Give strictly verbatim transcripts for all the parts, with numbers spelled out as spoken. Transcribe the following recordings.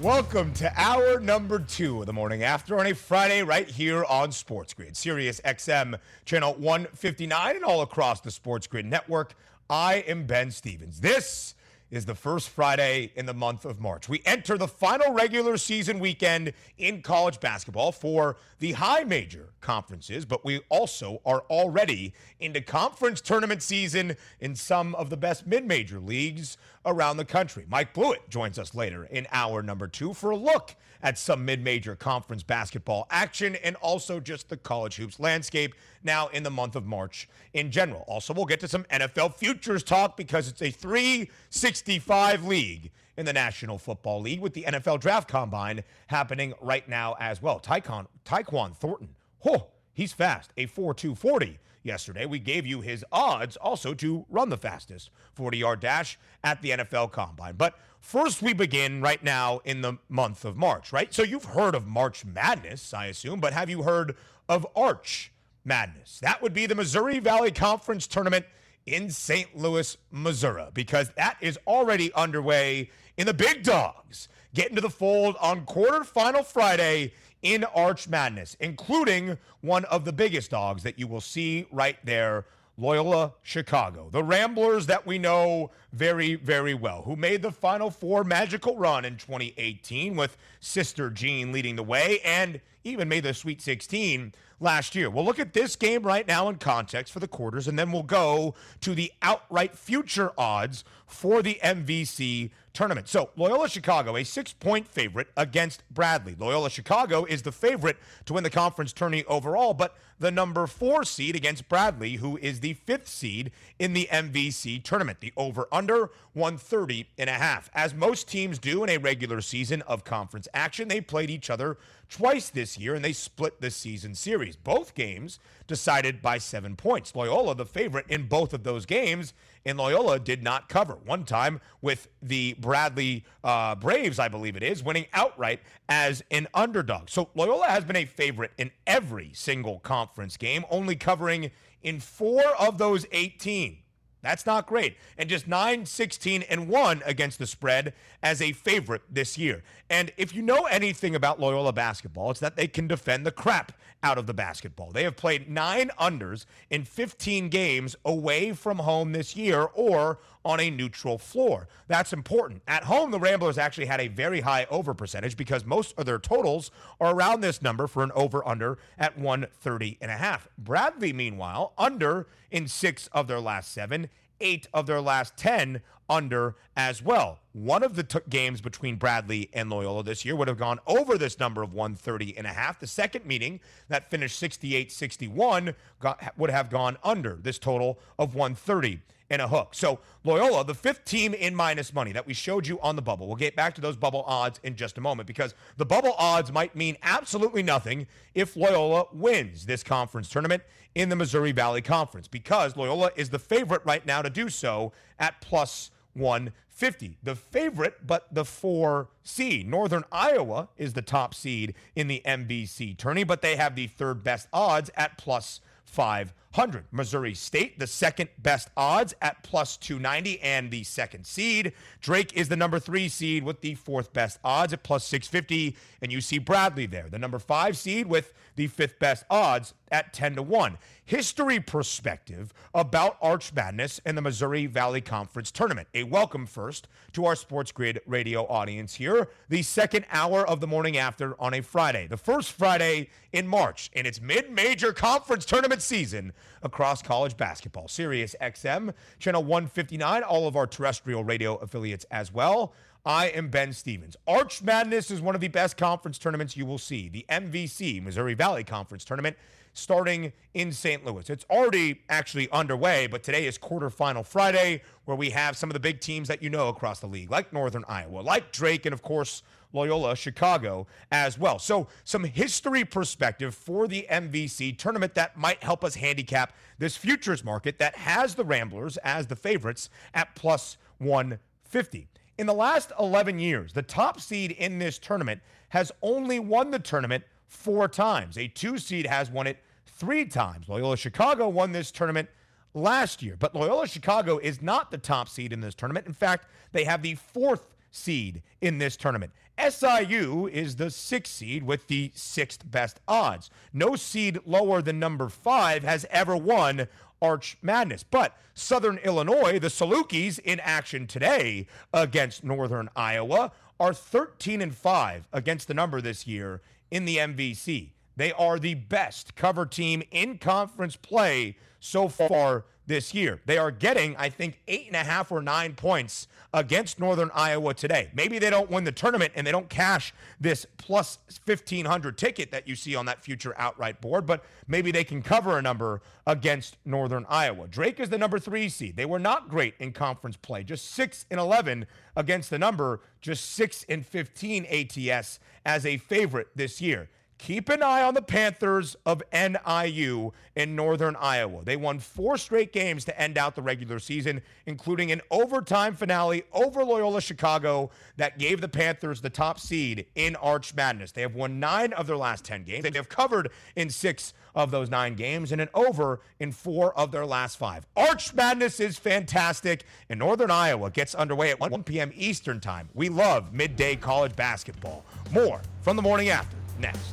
Welcome to hour number two of the morning after on a Friday right here on Sports Grid, Sirius X M channel one fifty-nine and all across the Sports Grid network. I am Ben Stevens. This is the first Friday in the month of March. We enter the final regular season weekend in college basketball for the high major conferences, but we also are already into conference tournament season in some of the best mid-major leagues around the country. Mike Blewett joins us later in hour number two for a look at some mid-major conference basketball action and also just the college hoops landscape now in the month of March in general. Also, we'll get to some N F L futures talk because it's a three sixty-five league in the National Football League with the N F L Draft Combine happening right now as well. Tyquan, Tyquan Thornton, oh, he's fast, a four two forty. Yesterday, we gave you his odds also to run the fastest forty-yard dash at the N F L Combine. But first, we begin right now in the month of March, right? So you've heard of March Madness, I assume, but have you heard of Arch Madness? That would be the Missouri Valley Conference Tournament in Saint Louis, Missouri, because that is already underway in the Big Dogs. Get into the fold on quarterfinal Friday in Arch Madness, including one of the biggest dogs that you will see right there, Loyola Chicago. The Ramblers that we know very, very well, who made the Final Four magical run in twenty eighteen with Sister Jean leading the way and even made the Sweet sixteen last year. We'll look at this game right now in context for the quarters, and then we'll go to the outright future odds for the M V C tournament. So Loyola Chicago, a six-point favorite against Bradley. Loyola Chicago is the favorite to win the conference tourney overall, but the number four seed against Bradley, who is the fifth seed in the M V C tournament. The over-under, one thirty and a half. As most teams do in a regular season of conference action, they played each other twice this year, and they split the season series. Both games decided by seven points. Loyola, the favorite in both of those games, and Loyola did not cover. One time with the Bradley uh, Braves, I believe it is, winning outright as an underdog. So Loyola has been a favorite in every single conference game, only covering in four of those eighteen. That's not great. And just nine, sixteen, and one against the spread as a favorite this year. And if you know anything about Loyola basketball, it's that they can defend the crap out of the basketball. They have played nine unders in fifteen games away from home this year or on a neutral floor. That's important. At home, the Ramblers actually had a very high over percentage because most of their totals are around this number for an over-under at one thirty and a half. Bradley, meanwhile, under in six of their last seven, eight of their last ten under as well. One of the t- games between Bradley and Loyola this year would have gone over this number of one thirty and a half. The second meeting that finished sixty-eight sixty-one got, would have gone under this total of one thirty and a hook. So Loyola, the fifth team in minus money that we showed you on the bubble. We'll get back to those bubble odds in just a moment because the bubble odds might mean absolutely nothing if Loyola wins this conference tournament in the Missouri Valley Conference because Loyola is the favorite right now to do so at plus one fifty. The favorite, but the four seed. Northern Iowa is the top seed in the M V C tourney, but they have the third best odds at plus five hundred. Missouri State, the second best odds at plus two ninety and the second seed. Drake is the number three seed with the fourth best odds at plus six fifty. And you see Bradley there, the number five seed with the fifth best odds at ten to one. History perspective about Arch Madness and the Missouri Valley Conference Tournament. A welcome first to our Sports Grid radio audience here, the second hour of the morning after on a Friday, the first Friday in March, and it's mid-major conference tournament season across college basketball. Sirius X M, channel one fifty-nine, all of our terrestrial radio affiliates as well. I am Ben Stevens. Arch Madness is one of the best conference tournaments you will see. The M V C, Missouri Valley Conference Tournament, starting in Saint Louis. It's already actually underway, but today is quarterfinal Friday, where we have some of the big teams that you know across the league, like Northern Iowa, like Drake, and of course, Loyola Chicago as well. So some history perspective for the M V C tournament that might help us handicap this futures market that has the Ramblers as the favorites at plus one fifty. In the last eleven years, the top seed in this tournament has only won the tournament four times. A two seed has won it three times. Loyola Chicago won this tournament last year, but Loyola Chicago is not the top seed in this tournament. In fact, they have the fourth seed in this tournament. S I U is the sixth seed with the sixth best odds. No seed lower than number five has ever won Arch Madness. But Southern Illinois, the Salukis in action today against Northern Iowa, are thirteen and five against the number this year in the M V C. They are the best cover team in conference play so far this year. They are getting, I think, eight and a half or nine points against Northern Iowa today. Maybe they don't win the tournament and they don't cash this plus fifteen hundred ticket that you see on that future outright board, but maybe they can cover a number against Northern Iowa. Drake is the number three seed. They were not great in conference play, just six and eleven against the number, just six and fifteen A T S as a favorite this year. Keep an eye on the Panthers of N I U in Northern Iowa. They won four straight games to end out the regular season, including an overtime finale over Loyola Chicago that gave the Panthers the top seed in Arch Madness. They have won nine of their last ten games. They have covered in six of those nine games and an over in four of their last five. Arch Madness is fantastic, and Northern Iowa gets underway at one p.m. Eastern time. We love midday college basketball. More from the morning after next.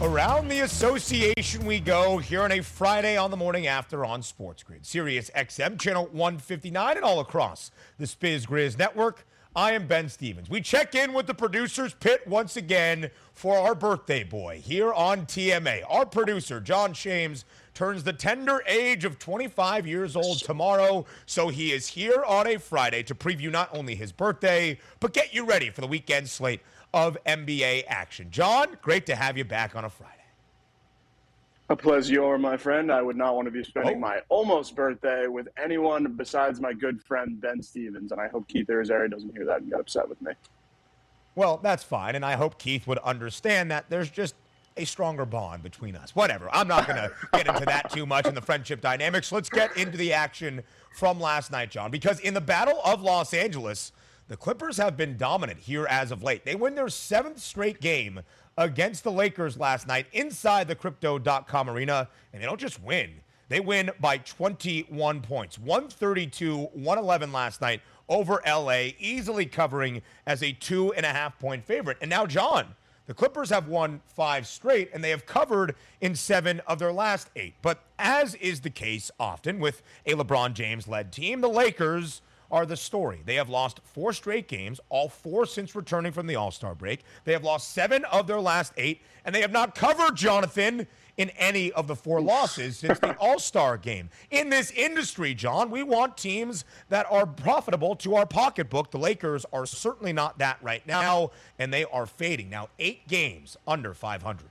Around the association we go here on a Friday on the morning after on Sports Grid, Sirius X M, channel one fifty-nine, and all across the Spiz Grizz network. I am Ben Stevens. We check in with the producer's pit once again for our birthday boy here on T M A. Our producer, John Shames, turns the tender age of twenty-five years old tomorrow, so he is here on a Friday to preview not only his birthday, but get you ready for the weekend slate of N B A action. John, great to have you back on a Friday. A pleasure, my friend. I would not want to be spending oh. my almost birthday with anyone besides my good friend Ben Stevens, and I hope Keith Irizarry doesn't hear that and get upset with me. Well, that's fine, and I hope Keith would understand that there's just a stronger bond between us. Whatever. I'm not going to get into that too much in the friendship dynamics. Let's get into the action from last night, John, because in the Battle of Los Angeles, the Clippers have been dominant here as of late. They win their seventh straight game against the Lakers last night inside the Crypto dot com Arena, and they don't just win. They win by twenty-one points, one thirty-two to one eleven last night over L A, easily covering as a two-and-a-half-point favorite. And now, John, the Clippers have won five straight, and they have covered in seven of their last eight. But as is the case often with a LeBron James-led team, the Lakers are the story. They have lost four straight games, all four since returning from the All-Star break. They have lost seven of their last eight, and they have not covered, Jonathan, in any of the four losses since the All-Star game. In this industry, John, we want teams that are profitable to our pocketbook. The Lakers are certainly not that right now, and they are fading. Now, eight games under five hundred.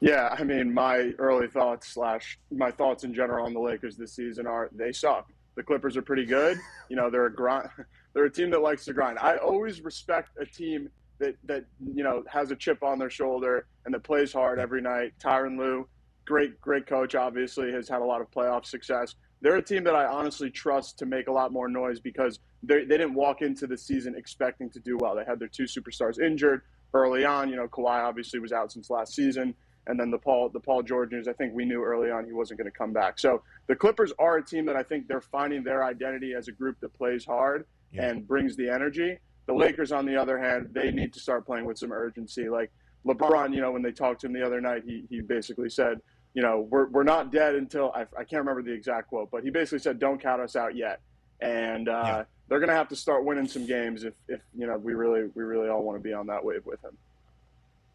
Yeah, I mean, my early thoughts slash my thoughts in general on the Lakers this season are they suck. The Clippers are pretty good. You know, they're a grind. They're a team that likes to grind. I always respect a team that, that you know, has a chip on their shoulder and that plays hard every night. Tyronn Lue, great, great coach, obviously, has had a lot of playoff success. They're a team that I honestly trust to make a lot more noise because they they didn't walk into the season expecting to do well. They had their two superstars injured early on. You know, Kawhi obviously was out since last season. And then the Paul the Paul George news, I think we knew early on he wasn't going to come back. So the Clippers are a team that I think they're finding their identity as a group that plays hard yeah. and brings the energy. The Lakers, on the other hand, they need to start playing with some urgency. Like LeBron, you know, when they talked to him the other night, he he basically said, you know, we're we're not dead until I, I can't remember the exact quote, but he basically said, "Don't count us out yet." And uh, yeah. they're going to have to start winning some games if if you know we really we really all want to be on that wave with him.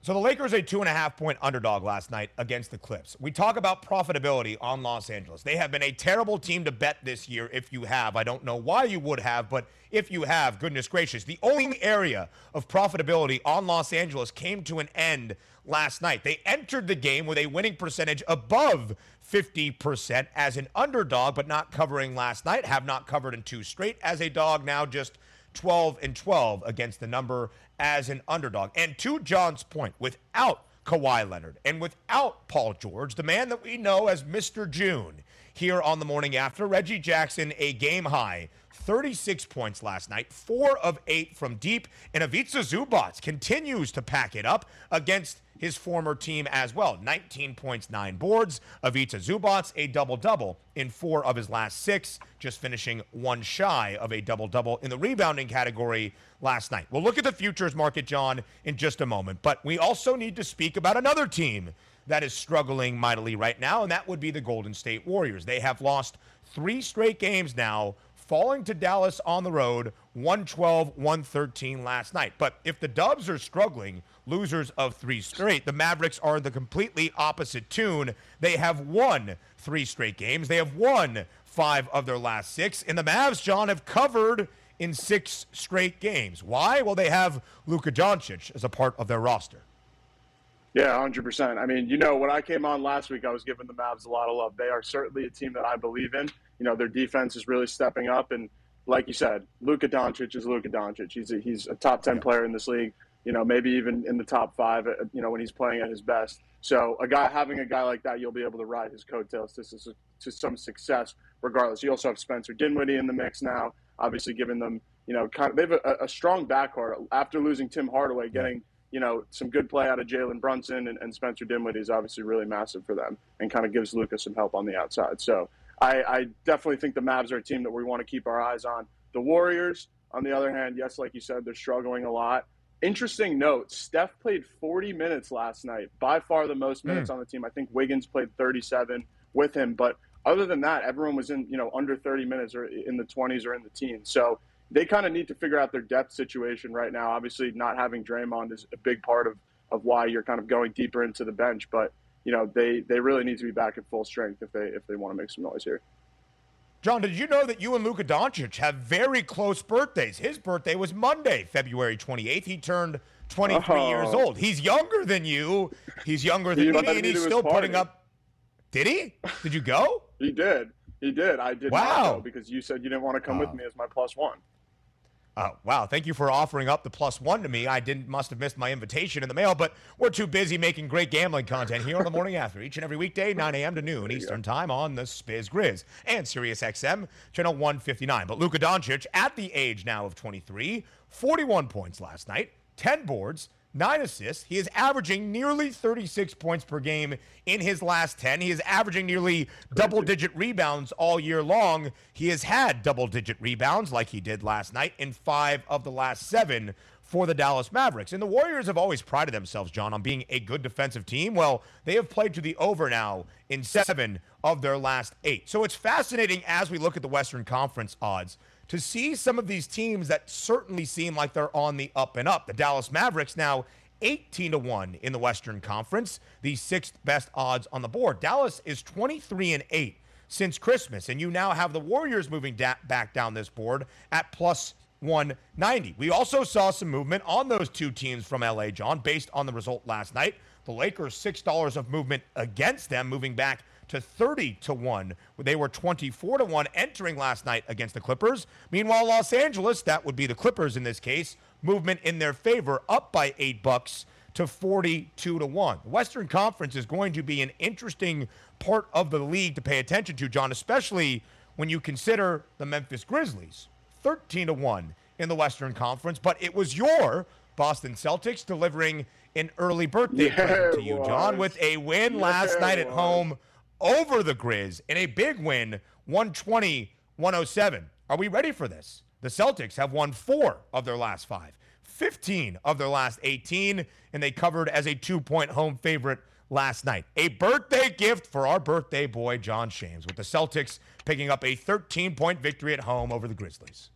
So the Lakers a two and a half point underdog last night against the Clips. We talk about profitability on Los Angeles. They have been a terrible team to bet this year. If you have, I don't know why you would have, but if you have, goodness gracious, the only area of profitability on Los Angeles came to an end last night. They entered the game with a winning percentage above fifty percent as an underdog, but not covering last night, have not covered in two straight as a dog, now just twelve and twelve against the number as an underdog. And to John's point, without Kawhi Leonard and without Paul George, the man that we know as Mister June here on The Morning After, Reggie Jackson, a game high, thirty-six points last night, four of eight from deep, and Ivica Zubac continues to pack it up against his former team as well. nineteen points, nine boards. Ivica Zubac, a double-double in four of his last six, just finishing one shy of a double-double in the rebounding category last night. We'll look at the futures market, John, in just a moment, but we also need to speak about another team that is struggling mightily right now, and that would be the Golden State Warriors. They have lost three straight games now, falling to Dallas on the road, one twelve, one thirteen last night. But if the Dubs are struggling, losers of three straight, the Mavericks are the completely opposite tune. They have won three straight games. They have won five of their last six. And the Mavs, John, have covered in six straight games. Why? Well, they have Luka Doncic as a part of their roster. Yeah, one hundred percent. I mean, you know, when I came on last week, I was giving the Mavs a lot of love. They are certainly a team that I believe in. You know, their defense is really stepping up. And like you said, Luka Doncic is Luka Doncic. He's a, he's a top ten yeah. player in this league, you know, maybe even in the top five, you know, when he's playing at his best. So a guy having a guy like that, you'll be able to ride his coattails to, to some success regardless. You also have Spencer Dinwiddie in the mix now, obviously giving them, you know, kind of, they have a, a strong backcourt. After losing Tim Hardaway, getting, you know, some good play out of Jalen Brunson and, and Spencer Dinwiddie is obviously really massive for them and kind of gives Luka some help on the outside. So I, I definitely think the Mavs are a team that we want to keep our eyes on. The Warriors, on the other hand, yes, like you said, they're struggling a lot. Interesting note, Steph played forty minutes last night, by far the most minutes mm. on the team. I think Wiggins played thirty-seven with him. But other than that, everyone was in, you know, under thirty minutes or in the twenties or in the teens. So they kind of need to figure out their depth situation right now. Obviously, not having Draymond is a big part of, of why you're kind of going deeper into the bench. But you know, they, they really need to be back at full strength if they if they want to make some noise here. John, did you know that you and Luka Doncic have very close birthdays? His birthday was Monday, February twenty-eighth. He turned twenty-three oh. years old. He's younger than you. He's younger than he me, and he's still party. putting up. Did he? Did you go? He did. He did. I did wow. not go because you said you didn't want to come wow. with me as my plus one. Oh, wow. Thank you for offering up the plus one to me. I didn't must have missed my invitation in the mail, but we're too busy making great gambling content here on The Morning After, each and every weekday, nine a.m. to noon Eastern Time on the Spiz Grizz and Sirius X M, channel one fifty-nine. But Luka Doncic, at the age now of twenty-three, forty-one points last night, ten boards, nine assists. He is averaging nearly thirty-six points per game in his last ten. He is averaging nearly double-digit rebounds all year long. He has had double-digit rebounds like he did last night in five of the last seven for the Dallas Mavericks. And the Warriors have always prided themselves, John, on being a good defensive team. Well, they have played to the over now in seven of their last eight. So it's fascinating as we look at the Western Conference odds to see some of these teams that certainly seem like they're on the up and up. The Dallas Mavericks now eighteen to one in the Western Conference, the sixth best odds on the board. Dallas is twenty-three and eight since Christmas, and you now have the Warriors moving da- back down this board at plus one ninety. We also saw some movement on those two teams from L A, John, based on the result last night. The Lakers, six dollars of movement against them, moving back to thirty to one. They were twenty-four to one entering last night against the Clippers. Meanwhile, Los Angeles, that would be the Clippers in this case, movement in their favor, up by eight bucks to forty-two to one. The Western Conference is going to be an interesting part of the league to pay attention to, John, especially when you consider the Memphis Grizzlies, thirteen to one in the Western Conference, but it was your Boston Celtics delivering an early birthday yeah, present to you, John, with a win yeah, last night at home over the Grizz in a big win, one twenty to one oh seven. Are we ready for this? The Celtics have won four of their last five, fifteen of their last eighteen, and they covered as a two-point home favorite last night. A birthday gift for our birthday boy, John Shames, with the Celtics picking up a thirteen-point victory at home over the Grizzlies.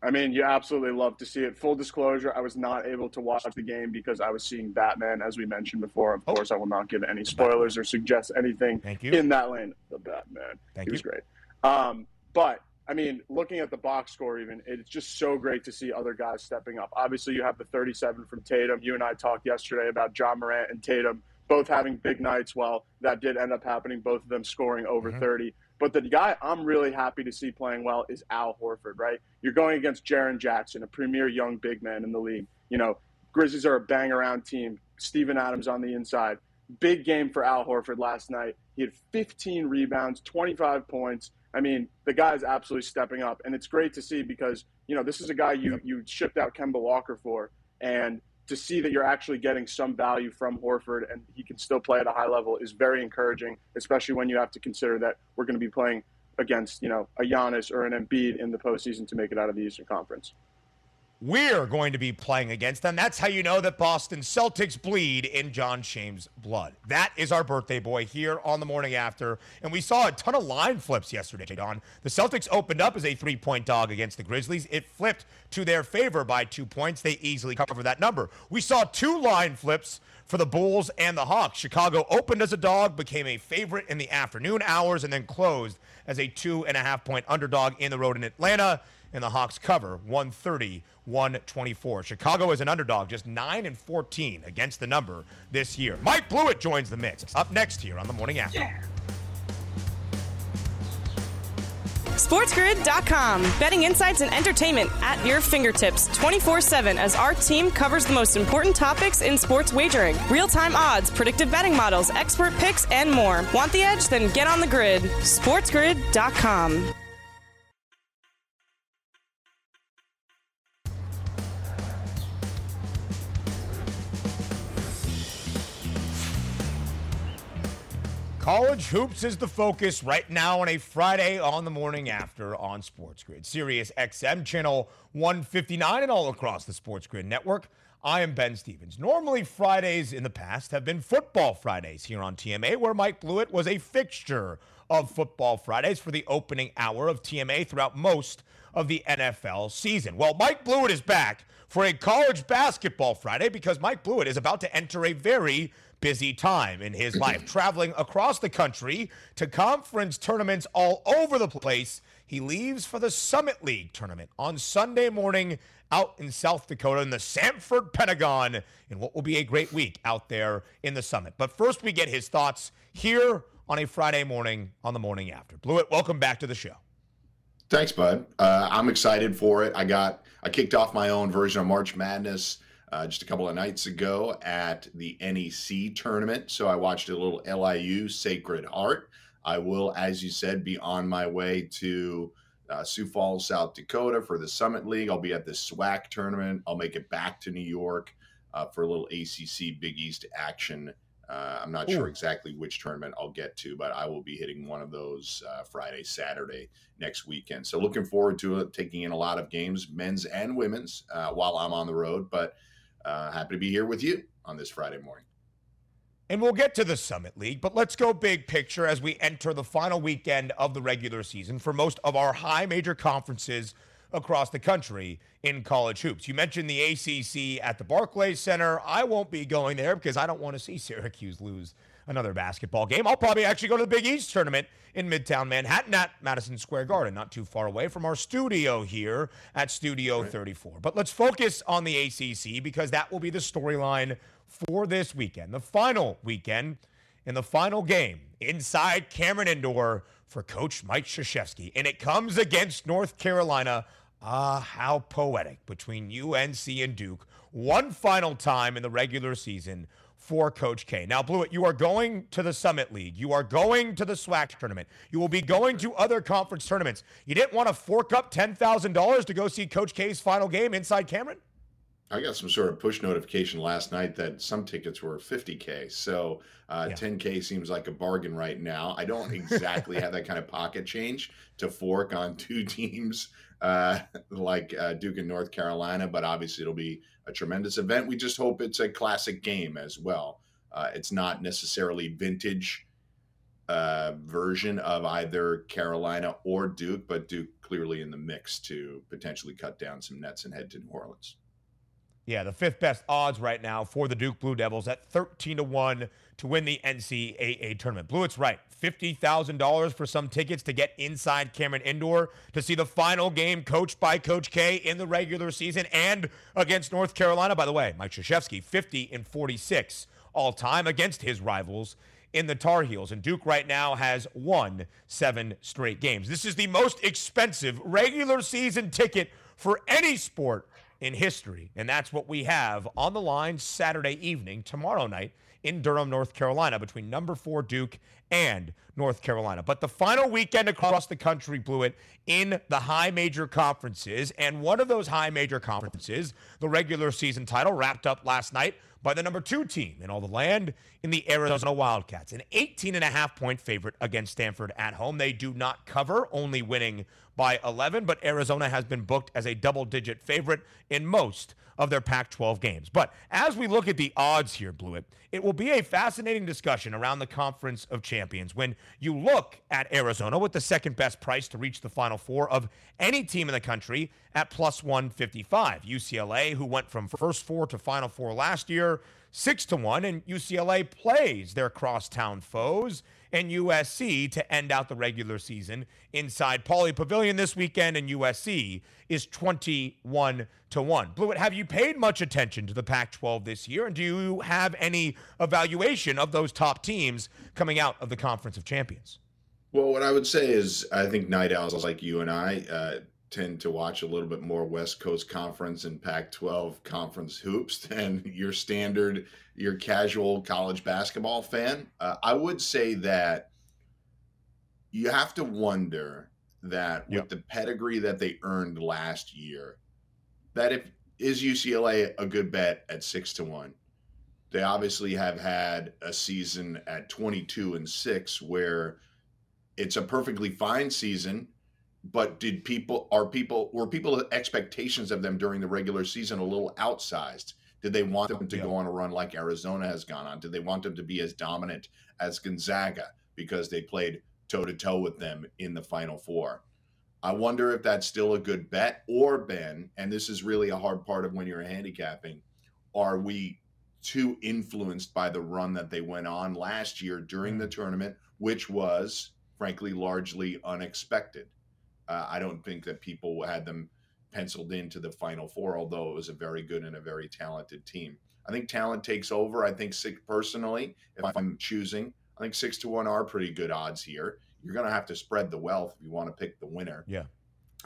I mean, you absolutely love to see it. Full disclosure, I was not able to watch the game because I was seeing Batman, as we mentioned before. Of oh. course, I will not give any spoilers or suggest anything Thank you. in that lane. The Batman. Thank he you. was great. Um, but, I mean, looking at the box score even, it's just so great to see other guys stepping up. Obviously, you have the thirty-seven from Tatum. You and I talked yesterday about John Morant and Tatum both having big nights. Well, that did end up happening, both of them scoring over mm-hmm. thirty. But the guy I'm really happy to see playing well is Al Horford, right? You're going against Jaren Jackson, a premier young big man in the league. You know, Grizzlies are a bang-around team. Steven Adams on the inside. Big game for Al Horford last night. He had fifteen rebounds, twenty-five points. I mean, the guy's absolutely stepping up. And it's great to see because, you know, this is a guy you, you shipped out Kemba Walker for. And to see that you're actually getting some value from Horford and he can still play at a high level is very encouraging, especially when you have to consider that we're going to be playing against, you know, a Giannis or an Embiid in the postseason to make it out of the Eastern Conference. We're going to be playing against them. That's how you know that Boston Celtics bleed in John Shames' blood. That is our birthday boy here on The Morning After. And we saw a ton of line flips yesterday, Don. The Celtics opened up as a three-point dog against the Grizzlies. It flipped to their favor by two points. They easily cover that number. We saw two line flips for the Bulls and the Hawks. Chicago opened as a dog, became a favorite in the afternoon hours, and then closed as a two-and-a-half-point underdog in the road in Atlanta. And the Hawks cover one thirty, one twenty-four. Chicago is an underdog, just nine and fourteen against the number this year. Mike Blewett joins the mix up next here on The Morning After. Yeah. SportsGrid dot com. Betting insights and entertainment at your fingertips twenty-four seven as our team covers the most important topics in sports wagering. Real-time odds, predictive betting models, expert picks, and more. Want the edge? Then get on the grid. SportsGrid dot com. College hoops is the focus right now on a Friday on The Morning After on Sports Grid. Sirius X M channel one fifty-nine and all across the Sports Grid network. I am Ben Stevens. Normally Fridays in the past have been Football Fridays here on T M A, where Mike Blewett was a fixture of Football Fridays for the opening hour of T M A throughout most of the N F L season. Well, Mike Blewett is back for a College Basketball Friday because Mike Blewett is about to enter a very busy time in his life, traveling across the country to conference tournaments all over the place. He leaves for the Summit League tournament on Sunday morning out in South Dakota in the Sanford Pentagon in what will be a great week out there in the Summit. But first, we get his thoughts here on a Friday morning on The Morning After. Blewett, welcome back to the show. Thanks, bud. Uh, I'm excited for it. I got I kicked off my own version of March Madness Uh, just a couple of nights ago at the N E C tournament. So I watched a little L I U Sacred Heart. I will, as you said, be on my way to uh, Sioux Falls, South Dakota for the Summit League. I'll be at the SWAC tournament. I'll make it back to New York uh, for a little A C C Big East action. Uh, I'm not Ooh. sure exactly which tournament I'll get to, but I will be hitting one of those uh, Friday, Saturday next weekend. So looking forward to it, taking in a lot of games, men's and women's, uh, while I'm on the road. But Uh, happy to be here with you on this Friday morning. And we'll get to the Summit League, but let's go big picture as we enter the final weekend of the regular season for most of our high major conferences across the country in college hoops. You mentioned the A C C at the Barclays Center. I won't be going there because I don't want to see Syracuse lose another basketball game. I'll probably actually go to the Big East tournament in Midtown Manhattan at Madison Square Garden, not too far away from our studio here at Studio right. thirty-four. But let's focus on the A C C because that will be the storyline for this weekend, the final weekend and the final game inside Cameron Indoor for Coach Mike Krzyzewski. And it comes against North Carolina. Ah, how poetic, between U N C and Duke. One final time in the regular season for Coach K. Now, Blewett, you are going to the Summit League. You are going to the SWAC tournament. You will be going to other conference tournaments. You didn't want to fork up ten thousand dollars to go see Coach K's final game inside Cameron? I got some sort of push notification last night that some tickets were fifty K. So uh, yeah. ten K seems like a bargain right now. I don't exactly have that kind of pocket change to fork on two teams uh, like uh, Duke and North Carolina, but obviously it'll be a tremendous event. We just hope it's a classic game as well. Uh, it's not necessarily vintage uh, version of either Carolina or Duke, but Duke clearly in the mix to potentially cut down some nets and head to New Orleans. Yeah, the fifth best odds right now for the Duke Blue Devils at thirteen to one to win the N C double A tournament. Blewett's right, fifty thousand dollars for some tickets to get inside Cameron Indoor to see the final game coached by Coach K in the regular season and against North Carolina. By the way, Mike Krzyzewski, fifty and forty-six all-time against his rivals in the Tar Heels. And Duke right now has won seven straight games. This is the most expensive regular season ticket for any sport in history, and that's what we have on the line Saturday evening, tomorrow night in Durham, North Carolina, between number four Duke and North Carolina. But the final weekend across the country, Blewett, in the high major conferences, and one of those high major conferences, the regular season title, wrapped up last night by the number two team in all the land in the Arizona Wildcats, an eighteen and a half point favorite against Stanford at home. They do not cover, only winning by eleven, but Arizona has been booked as a double-digit favorite in most of their Pac twelve games. But as we look at the odds here, Blewett, it will be a fascinating discussion around the Conference of Champions when you look at Arizona with the second-best price to reach the Final Four of any team in the country at plus one fifty-five. U C L A, who went from first four to Final Four last year, six to one, and U C L A plays their crosstown foes and U S C to end out the regular season inside Pauley Pavilion this weekend, and U S C is twenty-one to one. Blewett, have you paid much attention to the Pac twelve this year, and do you have any evaluation of those top teams coming out of the Conference of Champions? Well, what I would say is I think night owls like you and I uh, tend to watch a little bit more West Coast Conference and Pac twelve Conference hoops than your standard, your casual college basketball fan. Uh, I would say that you have to wonder that with yep. the pedigree that they earned last year, that if is U C L A a good bet at six to one? They obviously have had a season at twenty-two and six where it's a perfectly fine season. But did people are people were people expectations of them during the regular season a little outsized? Did they want them to yeah. go on a run like Arizona has gone on? Did they want them to be as dominant as Gonzaga because they played toe to toe with them in the Final Four? I wonder if that's still a good bet, or Ben, and this is really a hard part of when you're handicapping, are we too influenced by the run that they went on last year during the tournament, which was frankly largely unexpected? Uh, I don't think that people had them penciled into the Final Four, although it was a very good and a very talented team. I think talent takes over. I think six, personally, if I'm choosing, I think six to one are pretty good odds here. You're going to have to spread the wealth if you want to pick the winner. Yeah,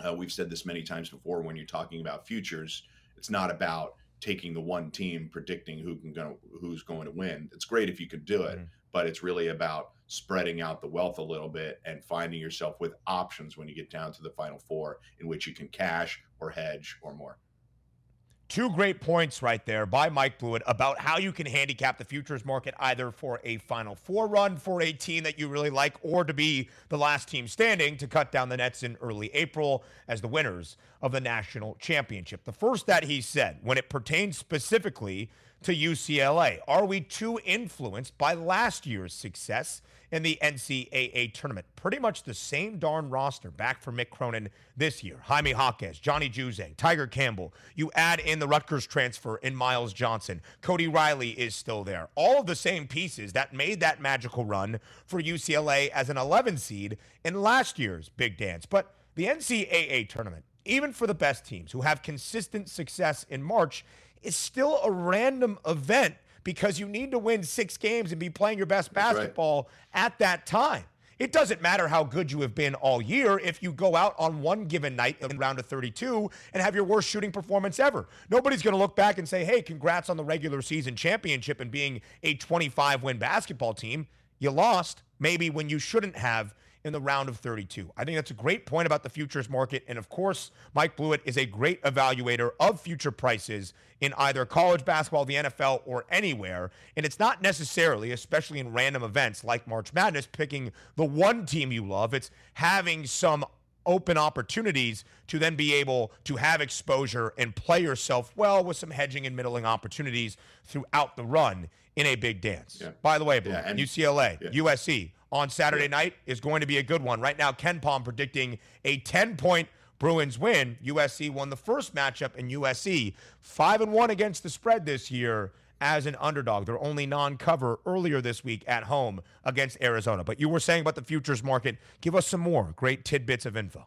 uh, we've said this many times before when you're talking about futures. It's not about taking the one team, predicting who can go, who's going to win. It's great if you can do it, mm-hmm. but it's really about spreading out the wealth a little bit and finding yourself with options when you get down to the Final Four in which you can cash or hedge or more. Two great points right there by Mike Blewett about how you can handicap the futures market either for a Final Four run for a team that you really like or to be the last team standing to cut down the nets in early April as the winners of the national championship. The first that he said when it pertains specifically to U C L A, are we too influenced by last year's success in the N C double A tournament? Pretty much the same darn roster back for Mick Cronin this year. Jaime Jaquez, Johnny Juzang, Tiger Campbell. You add in the Rutgers transfer in Miles Johnson. Cody Riley is still there. All of the same pieces that made that magical run for U C L A as an eleven seed in last year's Big Dance. But the N C double A tournament, even for the best teams who have consistent success in March, is still a random event, because you need to win six games and be playing your best basketball right. at that time. It doesn't matter how good you have been all year if you go out on one given night in round of thirty-two and have your worst shooting performance ever. Nobody's going to look back and say, hey, congrats on the regular season championship and being a twenty-five win basketball team. You lost maybe when you shouldn't have in the round of thirty-two. I think that's a great point about the futures market. And of course, Mike Blewett is a great evaluator of future prices in either college basketball, the N F L, or anywhere. And it's not necessarily, especially in random events like March Madness, picking the one team you love. It's having some open opportunities to then be able to have exposure and play yourself well with some hedging and middling opportunities throughout the run in a big dance. Yeah. By the way, Blue, yeah, and, U C L A, yeah. U S C on Saturday yeah. night is going to be a good one. Right now, Ken Palm predicting a ten-point Bruins win. U S C won the first matchup, and U S C five and one against the spread this year as an underdog. They're only non-cover earlier this week at home against Arizona. But you were saying about the futures market. Give us some more great tidbits of info.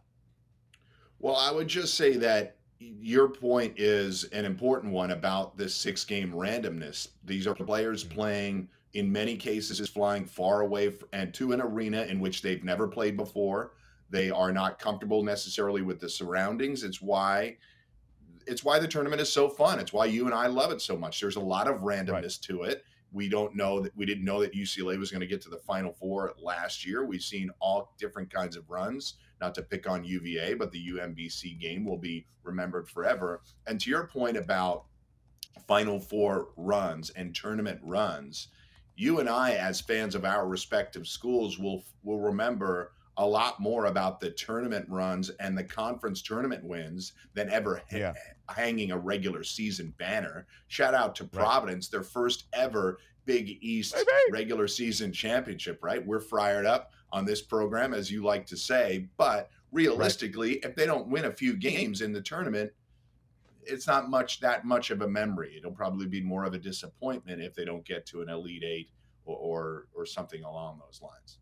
Well, I would just say that your point is an important one about this six-game randomness. These are players mm-hmm. playing, in many cases, flying far away and to an arena in which they've never played before. They are not comfortable necessarily with the surroundings. It's why... It's why the tournament is so fun. It's why you and I love it so much. There's a lot of randomness right. to it. We don't know that we didn't know that U C L A was going to get to the Final Four last year. We've seen all different kinds of runs, not to pick on U V A, but the U M B C game will be remembered forever. And to your point about Final Four runs and tournament runs, you and I, as fans of our respective schools, will will remember a lot more about the tournament runs and the conference tournament wins than ever yeah. ha- hanging a regular season banner. Shout out to Providence, right. their first ever Big East hey, hey. regular season championship, right? We're fired up on this program, as you like to say, but realistically, right. if they don't win a few games in the tournament, it's not much that much of a memory. It'll probably be more of a disappointment if they don't get to an Elite Eight or or, or something along those lines.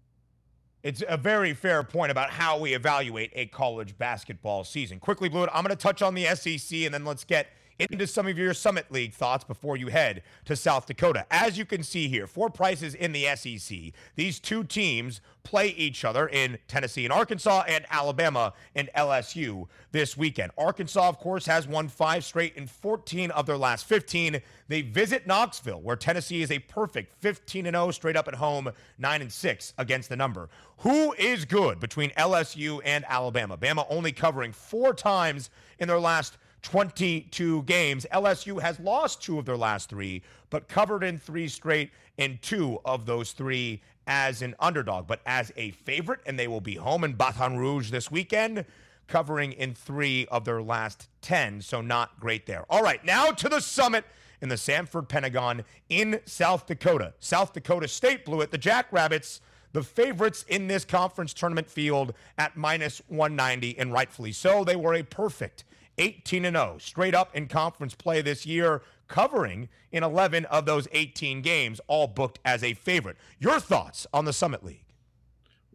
It's a very fair point about how we evaluate a college basketball season. Quickly, Blue, I'm going to touch on the S E C, and then let's get into some of your Summit League thoughts before you head to South Dakota. As you can see here, for prices in the S E C, these two teams play each other in Tennessee and Arkansas and Alabama and L S U this weekend. Arkansas, of course, has won five straight in fourteen of their last fifteen. They visit Knoxville, where Tennessee is a perfect fifteen and oh straight up at home, nine and six against the number. Who is good between L S U and Alabama? Bama only covering four times in their last twenty-two games. L S U has lost two of their last three, but covered in three straight and two of those three as an underdog, but as a favorite, and they will be home in Baton Rouge this weekend, covering in three of their last ten, so not great there. All right, now to the Summit in the Sanford Pentagon in South Dakota. South Dakota State blew it. The Jackrabbits, the favorites in this conference tournament field at minus one ninety, and rightfully so. They were a perfect eighteen and oh straight up in conference play this year, covering in eleven of those eighteen games, all booked as a favorite. Your thoughts on the Summit League?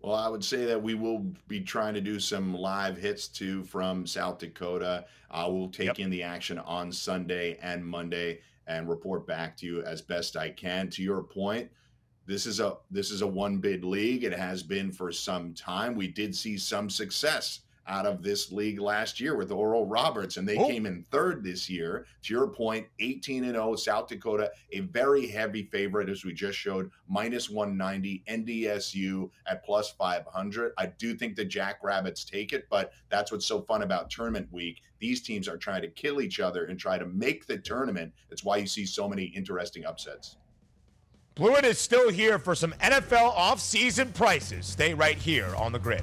Well, I would say that we will be trying to do some live hits, too, from South Dakota. I uh, will take yep. in the action on Sunday and Monday and report back to you as best I can. To your point, this is a this is a one-bid league. It has been for some time. We did see some success out of this league last year with Oral Roberts, and they oh. came in third this year. To your point, eighteen and oh, South Dakota, a very heavy favorite, as we just showed, minus one ninety, N D S U at plus five hundred. I do think the Jackrabbits take it, but that's what's so fun about tournament week. These teams are trying to kill each other and try to make the tournament. That's why you see so many interesting upsets. Blewett is still here for some N F L offseason prices. Stay right here on The Grid.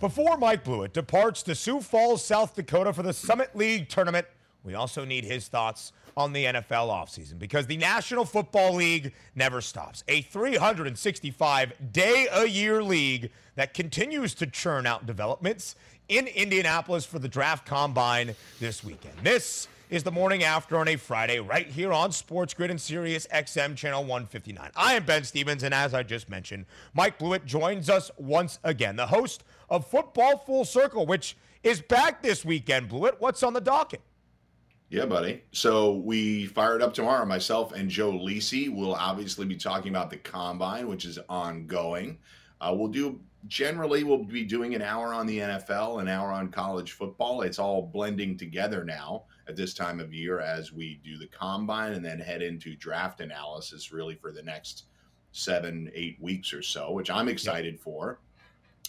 Before Mike Blewett departs to Sioux Falls, South Dakota for the Summit League tournament, we also need his thoughts on the N F L offseason, because the National Football League never stops. A three hundred sixty-five day a year league that continues to churn out developments in Indianapolis for the draft combine this weekend. This is the morning after on a Friday right here on Sports Grid and Sirius X M Channel one fifty-nine. I am Ben Stevens, and as I just mentioned, Mike Blewett joins us once again, the host of Football Full Circle, which is back this weekend. Blewett, what's on the docket? Yeah, buddy. So we fire it up tomorrow. Myself and Joe Lisi will obviously be talking about the Combine, which is ongoing. Uh, we'll do generally we'll be doing an hour on the N F L, an hour on college football. It's all blending together now at this time of year as we do the combine and then head into draft analysis really for the next seven, eight weeks or so, which I'm excited for.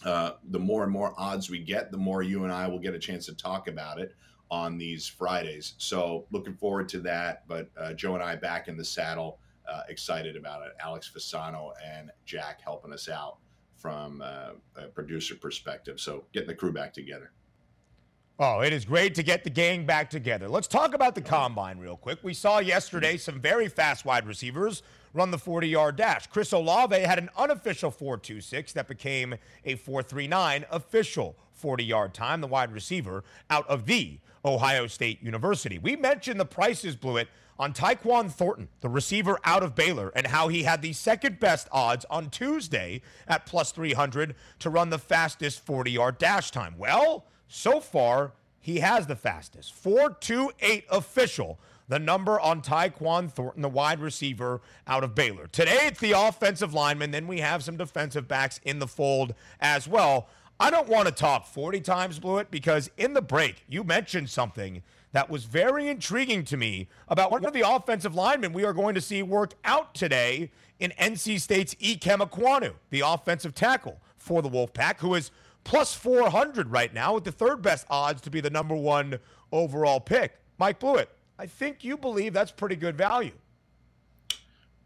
Uh, the more and more odds we get, the more you and I will get a chance to talk about it on these Fridays. So looking forward to that. But uh, Joe and I back in the saddle, uh, excited about it. Alex Fasano and Jack helping us out from uh, a producer perspective. So getting the crew back together. Oh, it is great to get the gang back together. Let's talk about the combine real quick. We saw yesterday some very fast wide receivers run the forty-yard dash. Chris Olave had an unofficial four two six that became a four three nine official forty-yard time, the wide receiver out of the Ohio State University. We mentioned the prices blew it on Tyquan Thornton, the receiver out of Baylor, and how he had the second best odds on Tuesday at plus three hundred to run the fastest forty-yard dash time. Well, so far, he has the fastest. four two eight official, the number on Tyquan Thornton, the wide receiver out of Baylor. Today, it's the offensive lineman. Then we have some defensive backs in the fold as well. I don't want to talk forty times, Blewett, because in the break, you mentioned something that was very intriguing to me about one of the offensive linemen we are going to see work out today in N C State's Ikem Ekwonu, the offensive tackle for the Wolfpack, who is plus four hundred right now with the third best odds to be the number one overall pick. Mike Blewett, I think you believe that's pretty good value.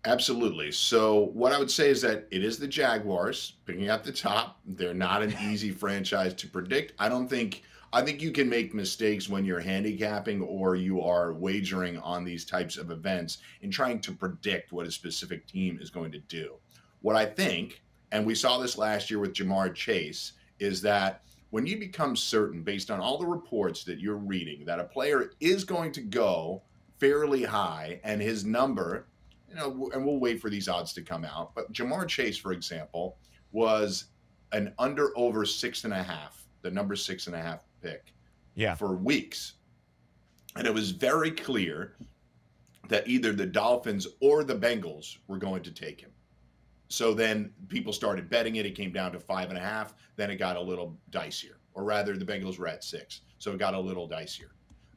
Absolutely. So what I would say is that it is the Jaguars picking up the top. They're not an easy franchise to predict. I don't think, I think you can make mistakes when you're handicapping or you are wagering on these types of events in trying to predict what a specific team is going to do. What I think, and we saw this last year with Ja'Marr Chase, is that when you become certain, based on all the reports that you're reading, that a player is going to go fairly high and his number, you know, and we'll wait for these odds to come out, but Ja'Marr Chase, for example, was an under over six and a half, the number six and a half pick yeah. for weeks. And it was very clear that either the Dolphins or the Bengals were going to take him. So then people started betting it. It came down to five and a half. Then it got a little dicier, or rather the Bengals were at six. So it got a little dicier.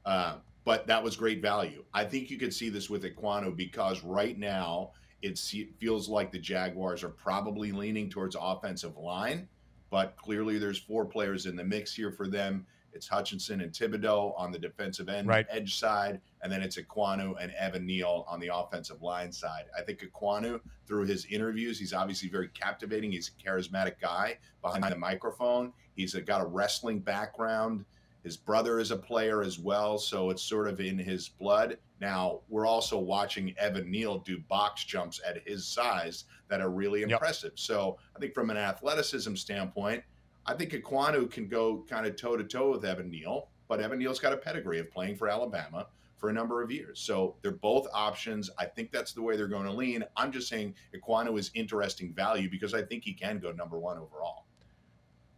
Uh, but that was great value. I think you could see this with Ekwonu because right now it's, it feels like the Jaguars are probably leaning towards offensive line, but clearly there's four players in the mix here for them. It's Hutchinson and Thibodeau on the defensive end, right. edge side, and then it's Ekwonu and Evan Neal on the offensive line side. I think Ekwonu, through his interviews, he's obviously very captivating. He's a charismatic guy behind the microphone. He's got a wrestling background. His brother is a player as well, so it's sort of in his blood. Now, we're also watching Evan Neal do box jumps at his size that are really impressive. Yep. So I think from an athleticism standpoint, I think Ekwonu can go kind of toe-to-toe with Evan Neal, but Evan Neal's got a pedigree of playing for Alabama for a number of years. So they're both options. I think that's the way they're going to lean. I'm just saying Ekwonu is interesting value because I think he can go number one overall.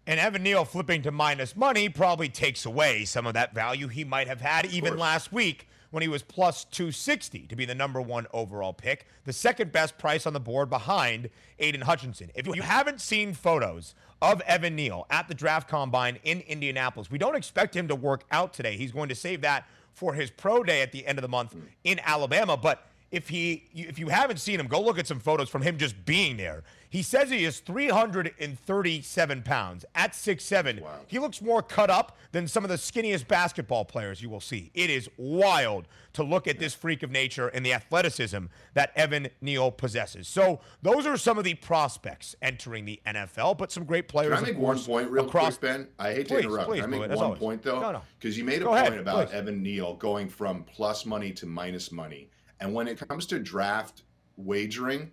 And Evan Neal flipping to minus money probably takes away some of that value he might have had even last week when he was plus two sixty to be the number one overall pick, the second best price on the board behind Aiden Hutchinson. If you haven't seen photos of Evan Neal at the draft combine in Indianapolis, we don't expect him to work out today. He's going to save that for his pro day at the end of the month in Alabama. But if he, if you haven't seen him, go look at some photos from him just being there. He says he is three hundred thirty-seven pounds at six seven. Wow. He looks more cut up than some of the skinniest basketball players you will see. It is wild to look at this freak of nature and the athleticism that Evan Neal possesses. So those are some of the prospects entering the N F L, but some great players. Can I make one point real across- quick, Ben? I hate please, to interrupt. Please, Can I make one always. point, though? Because no, no. you made a Go point ahead, about please. Evan Neal going from plus money to minus money. And when it comes to draft wagering,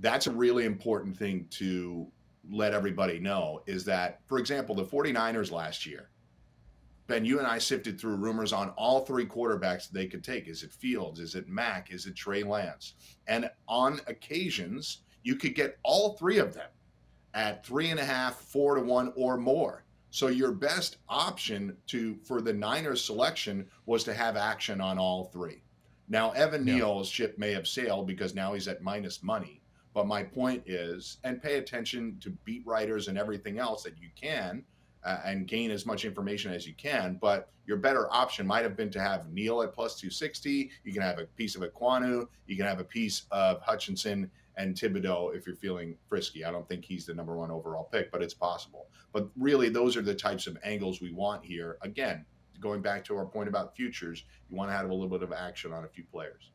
that's a really important thing to let everybody know is that, for example, the 49ers last year, Ben, you and I sifted through rumors on all three quarterbacks they could take. Is it Fields? Is it Mack? Is it Trey Lance? And on occasions, you could get all three of them at three and a half, four to one or more. So your best option to for the Niners selection was to have action on all three. Now, Evan yeah. Neal's ship may have sailed because now he's at minus money. But my point is, and pay attention to beat writers and everything else that you can, uh, and gain as much information as you can. But your better option might have been to have Neal at plus two sixty. You can have a piece of Ekwonu. You can have a piece of Hutchinson and Thibodeau if you're feeling frisky. I don't think he's the number one overall pick, but it's possible. But really, those are the types of angles we want here. Again, going back to our point about futures, you want to have a little bit of action on a few players.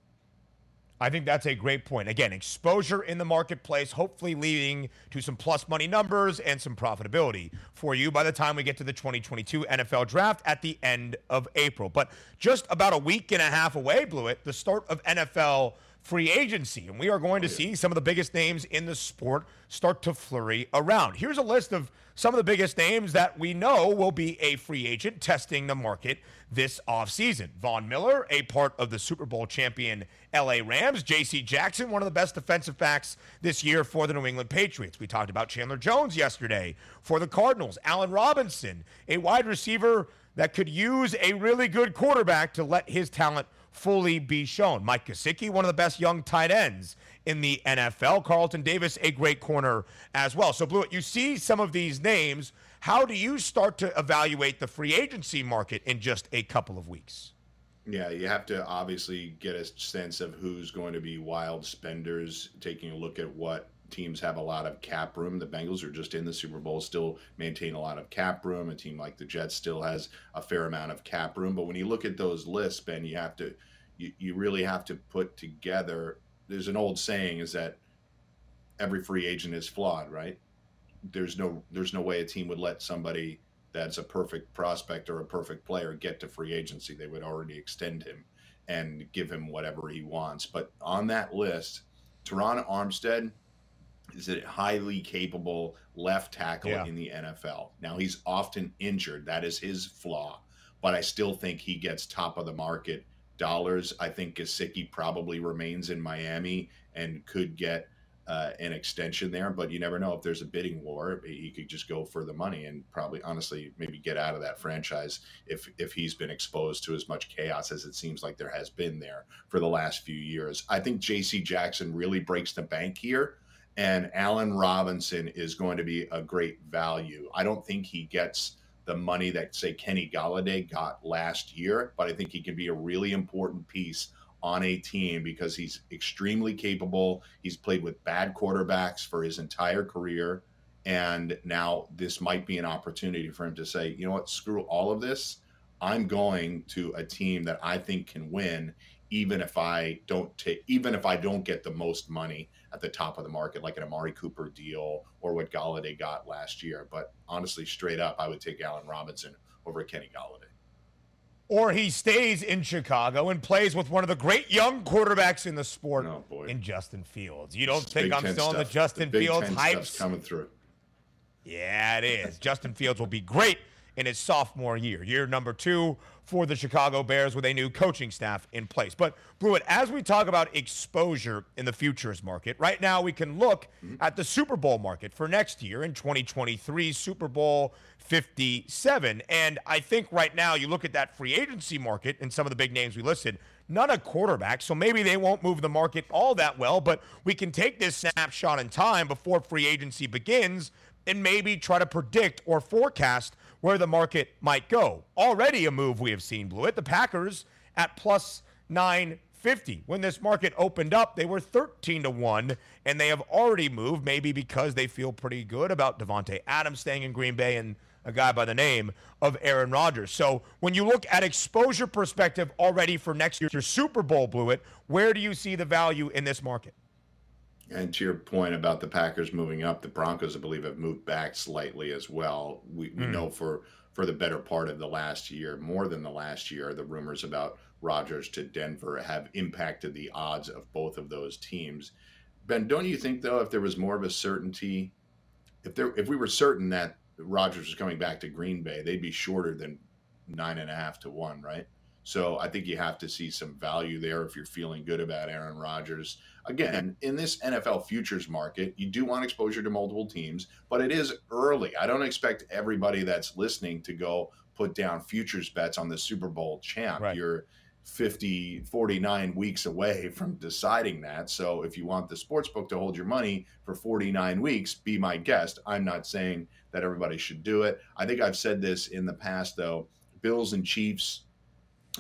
I think that's a great point. Again, exposure in the marketplace, hopefully leading to some plus money numbers and some profitability for you by the time we get to the twenty twenty-two N F L draft at the end of April. But just about a week and a half away, Blewett, the start of N F L free agency. And we are going to oh, yeah. see some of the biggest names in the sport start to flurry around. Here's a list of some of the biggest names that we know will be a free agent testing the market this offseason. Von Miller, a part of the Super Bowl champion L A Rams. J C Jackson, one of the best defensive backs this year for the New England Patriots. We talked about Chandler Jones yesterday for the Cardinals. Allen Robinson, a wide receiver that could use a really good quarterback to let his talent fully be shown. Mike Gesicki, one of the best young tight ends in the N F L. Carlton Davis, a great corner as well. So, Blewett, you see some of these names. How do you start to evaluate the free agency market in just a couple of weeks? Yeah, you have to obviously get a sense of who's going to be wild spenders, taking a look at what teams have a lot of cap room. The Bengals are just in the Super Bowl, still maintain a lot of cap room. A team like the Jets still has a fair amount of cap room. But when you look at those lists, Ben, you have to, you, you really have to put together. There's an old saying is that every free agent is flawed, right? There's no, there's no way a team would let somebody that's a perfect prospect or a perfect player get to free agency. They would already extend him and give him whatever he wants. But on that list, Teron Armstead is a highly capable left tackle yeah. in the N F L. Now, he's often injured. That is his flaw. But I still think he gets top of the market dollars. I think Gesicki probably remains in Miami and could get uh, an extension there. But you never know if there's a bidding war. He could just go for the money and probably, honestly, maybe get out of that franchise if, if he's been exposed to as much chaos as it seems like there has been there for the last few years. I think J C Jackson really breaks the bank here. And Allen Robinson is going to be a great value. I don't think he gets the money that, say, Kenny Golladay got last year, but I think he can be a really important piece on a team because he's extremely capable. He's played with bad quarterbacks for his entire career, and now this might be an opportunity for him to say, you know what, screw all of this. I'm going to a team that I think can win, even if I don't t- even if I don't get the most money at the top of the market, like an Amari Cooper deal or what Golladay got last year. But honestly, straight up, I would take Allen Robinson over Kenny Golladay. Or he stays in Chicago and plays with one of the great young quarterbacks in the sport oh, boy. in Justin Fields. You don't it's think I'm still on the Justin the Fields hype? Coming through. Yeah, it is. Justin Fields will be great in his sophomore year, year number two for the Chicago Bears with a new coaching staff in place. But, Blewett, as we talk about exposure in the futures market, right now we can look mm-hmm. at the Super Bowl market for next year in twenty twenty-three, Super Bowl fifty-seven. And I think right now you look at that free agency market and some of the big names we listed, not a quarterback, so maybe they won't move the market all that well, but we can take this snapshot in time before free agency begins and maybe try to predict or forecast where the market might go. Already a move we have seen, Blewett. The Packers at plus nine fifty. When this market opened up, they were thirteen to one, and they have already moved, maybe because they feel pretty good about Devontae Adams staying in Green Bay and a guy by the name of Aaron Rodgers. So when you look at exposure perspective already for next year's Super Bowl, Blewett, where do you see the value in this market? And to your point about the Packers moving up, the Broncos, I believe, have moved back slightly as well. We, we mm. know for, for the better part of the last year, more than the last year, the rumors about Rodgers to Denver have impacted the odds of both of those teams. Ben, don't you think, though, if there was more of a certainty, if there if we were certain that Rodgers was coming back to Green Bay, they'd be shorter than nine and a half to one, right? So I think you have to see some value there if you're feeling good about Aaron Rodgers. Again, in this N F L futures market, you do want exposure to multiple teams, but it is early. I don't expect everybody that's listening to go put down futures bets on the Super Bowl champ. Right. You're fifty, forty-nine weeks away from deciding that. So if you want the sportsbook to hold your money for forty-nine weeks, be my guest. I'm not saying that everybody should do it. I think I've said this in the past, though. Bills and Chiefs,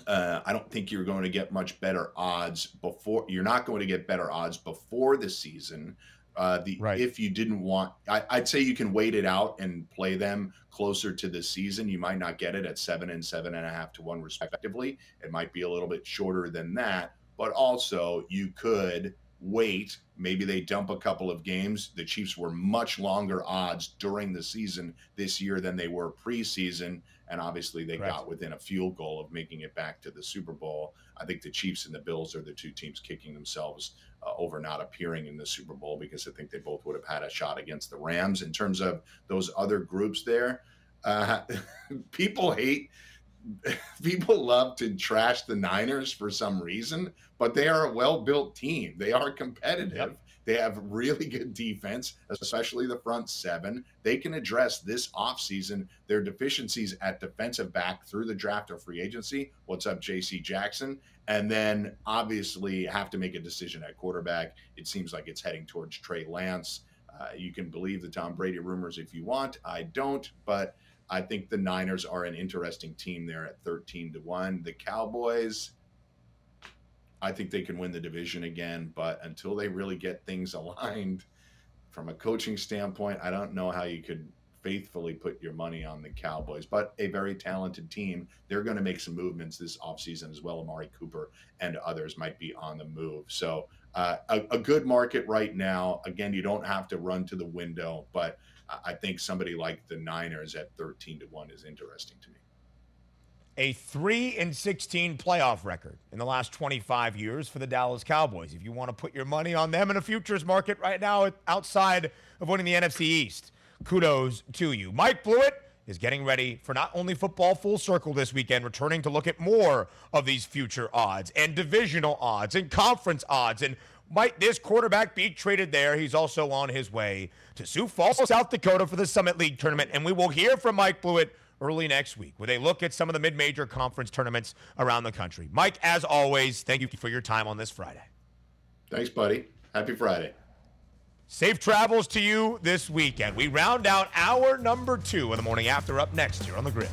uh, I don't think you're going to get much better odds before. You're not going to get better odds before the season. Uh, the, right. If you didn't want, I, I'd say you can wait it out and play them closer to the season. You might not get it at seven and seven and a half to one, respectively. It might be a little bit shorter than that, but also you could wait. Maybe they dump a couple of games. The Chiefs were much longer odds during the season this year than they were preseason. And obviously they Correct. Got within a field goal of making it back to the Super Bowl. I think the Chiefs and the Bills are the two teams kicking themselves uh, over not appearing in the Super Bowl, because I think they both would have had a shot against the Rams. In terms of those other groups there, uh, people hate, people love to trash the Niners for some reason, but they are a well-built team. They are competitive. Yep. They have really good defense, especially the front seven. They can address this offseason their deficiencies at defensive back through the draft or free agency. What's up, J C Jackson? And then obviously have to make a decision at quarterback. It seems like it's heading towards Trey Lance. Uh, you can believe the Tom Brady rumors if you want. I don't, but I think the Niners are an interesting team there at thirteen to one. The Cowboys, I think they can win the division again, but until they really get things aligned from a coaching standpoint, I don't know how you could faithfully put your money on the Cowboys, but a very talented team. They're going to make some movements this offseason as well. Amari Cooper and others might be on the move. So uh, a, a good market right now. Again, you don't have to run to the window, but I think somebody like the Niners at thirteen to one is interesting to me. A three and sixteen playoff record in the last twenty-five years for the Dallas Cowboys. If you want to put your money on them in a futures market right now outside of winning the N F C East, kudos to you. Mike Blewett is getting ready for not only football full circle this weekend, returning to look at more of these future odds and divisional odds and conference odds. And might this quarterback be traded there? He's also on his way to Sioux Falls, South Dakota for the Summit League tournament. And we will hear from Mike Blewett early next week, where they look at some of the mid-major conference tournaments around the country. Mike, as always, thank you for your time on this Friday. Thanks, buddy. Happy Friday. Safe travels to you this weekend. We round out hour number two in the morning after up next here on The Grid.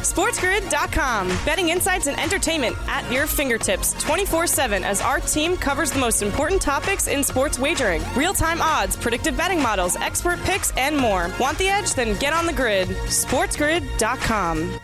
SportsGrid dot com. Betting insights and entertainment at your fingertips twenty-four seven as our team covers the most important topics in sports wagering. Real-time odds, predictive betting models, expert picks, and more. Want the edge? Then get on the grid. SportsGrid dot com.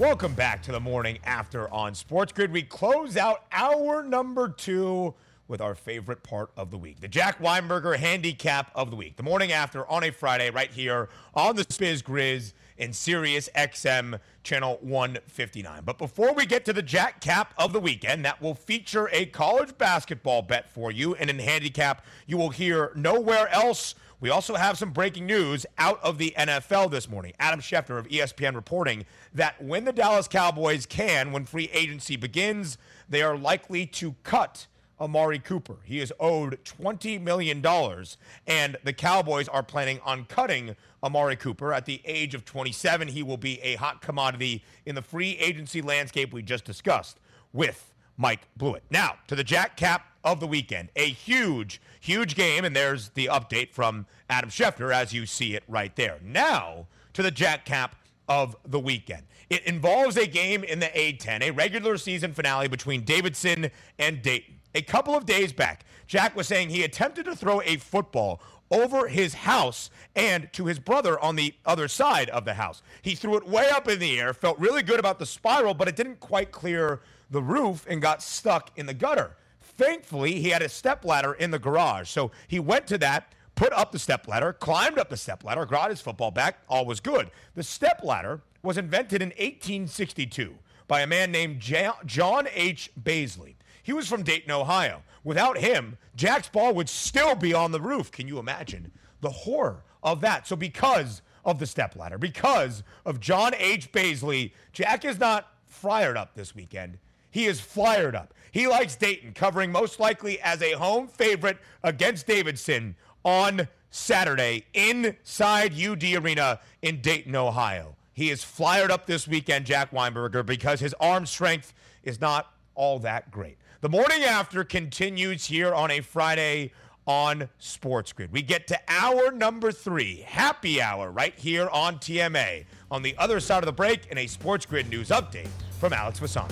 Welcome back to the morning after on Sports Grid. We close out hour number two with our favorite part of the week, the Jack Weinberger Handicap of the Week. The morning after on a Friday right here on the Spiz Grizz in Sirius X M channel one fifty-nine. But before we get to the Jack Cap of the Weekend, that will feature a college basketball bet for you. And in handicap, you will hear nowhere else. We also have some breaking news out of the N F L this morning. Adam Schefter of E S P N reporting that when the Dallas Cowboys can, when free agency begins, they are likely to cut Amari Cooper. He is owed twenty million dollars, and the Cowboys are planning on cutting Amari Cooper. At the age of twenty-seven, he will be a hot commodity in the free agency landscape we just discussed with Mike Blewett. Now, to the Jack Cap of the Weekend. A huge, huge game, and there's the update from Adam Schefter as you see it right there. Now, to the Jack Cap of the Weekend. It involves a game in the A ten, a regular season finale between Davidson and Dayton. A couple of days back, Jack was saying he attempted to throw a football over his house and to his brother on the other side of the house. He threw it way up in the air, felt really good about the spiral, but it didn't quite clear the roof and got stuck in the gutter. Thankfully, he had a stepladder in the garage, so he went to that, put up the stepladder, climbed up the stepladder, got his football back, all was good. The stepladder was invented in eighteen sixty-two by a man named John H. Baisley. He was from Dayton, Ohio. Without him, Jack's ball would still be on the roof. Can you imagine the horror of that? So because of the stepladder, because of John H. Baisley, Jack is not fired up this weekend. He is fired up. He likes Dayton, covering most likely as a home favorite against Davidson on Saturday inside U D Arena in Dayton, Ohio. He is fired up this weekend, Jack Weinberger, because his arm strength is not all that great. The morning after continues here on a Friday on SportsGrid. We get to hour number three, happy hour, right here on T M A. On the other side of the break, in a SportsGrid news update from Alex Fasano.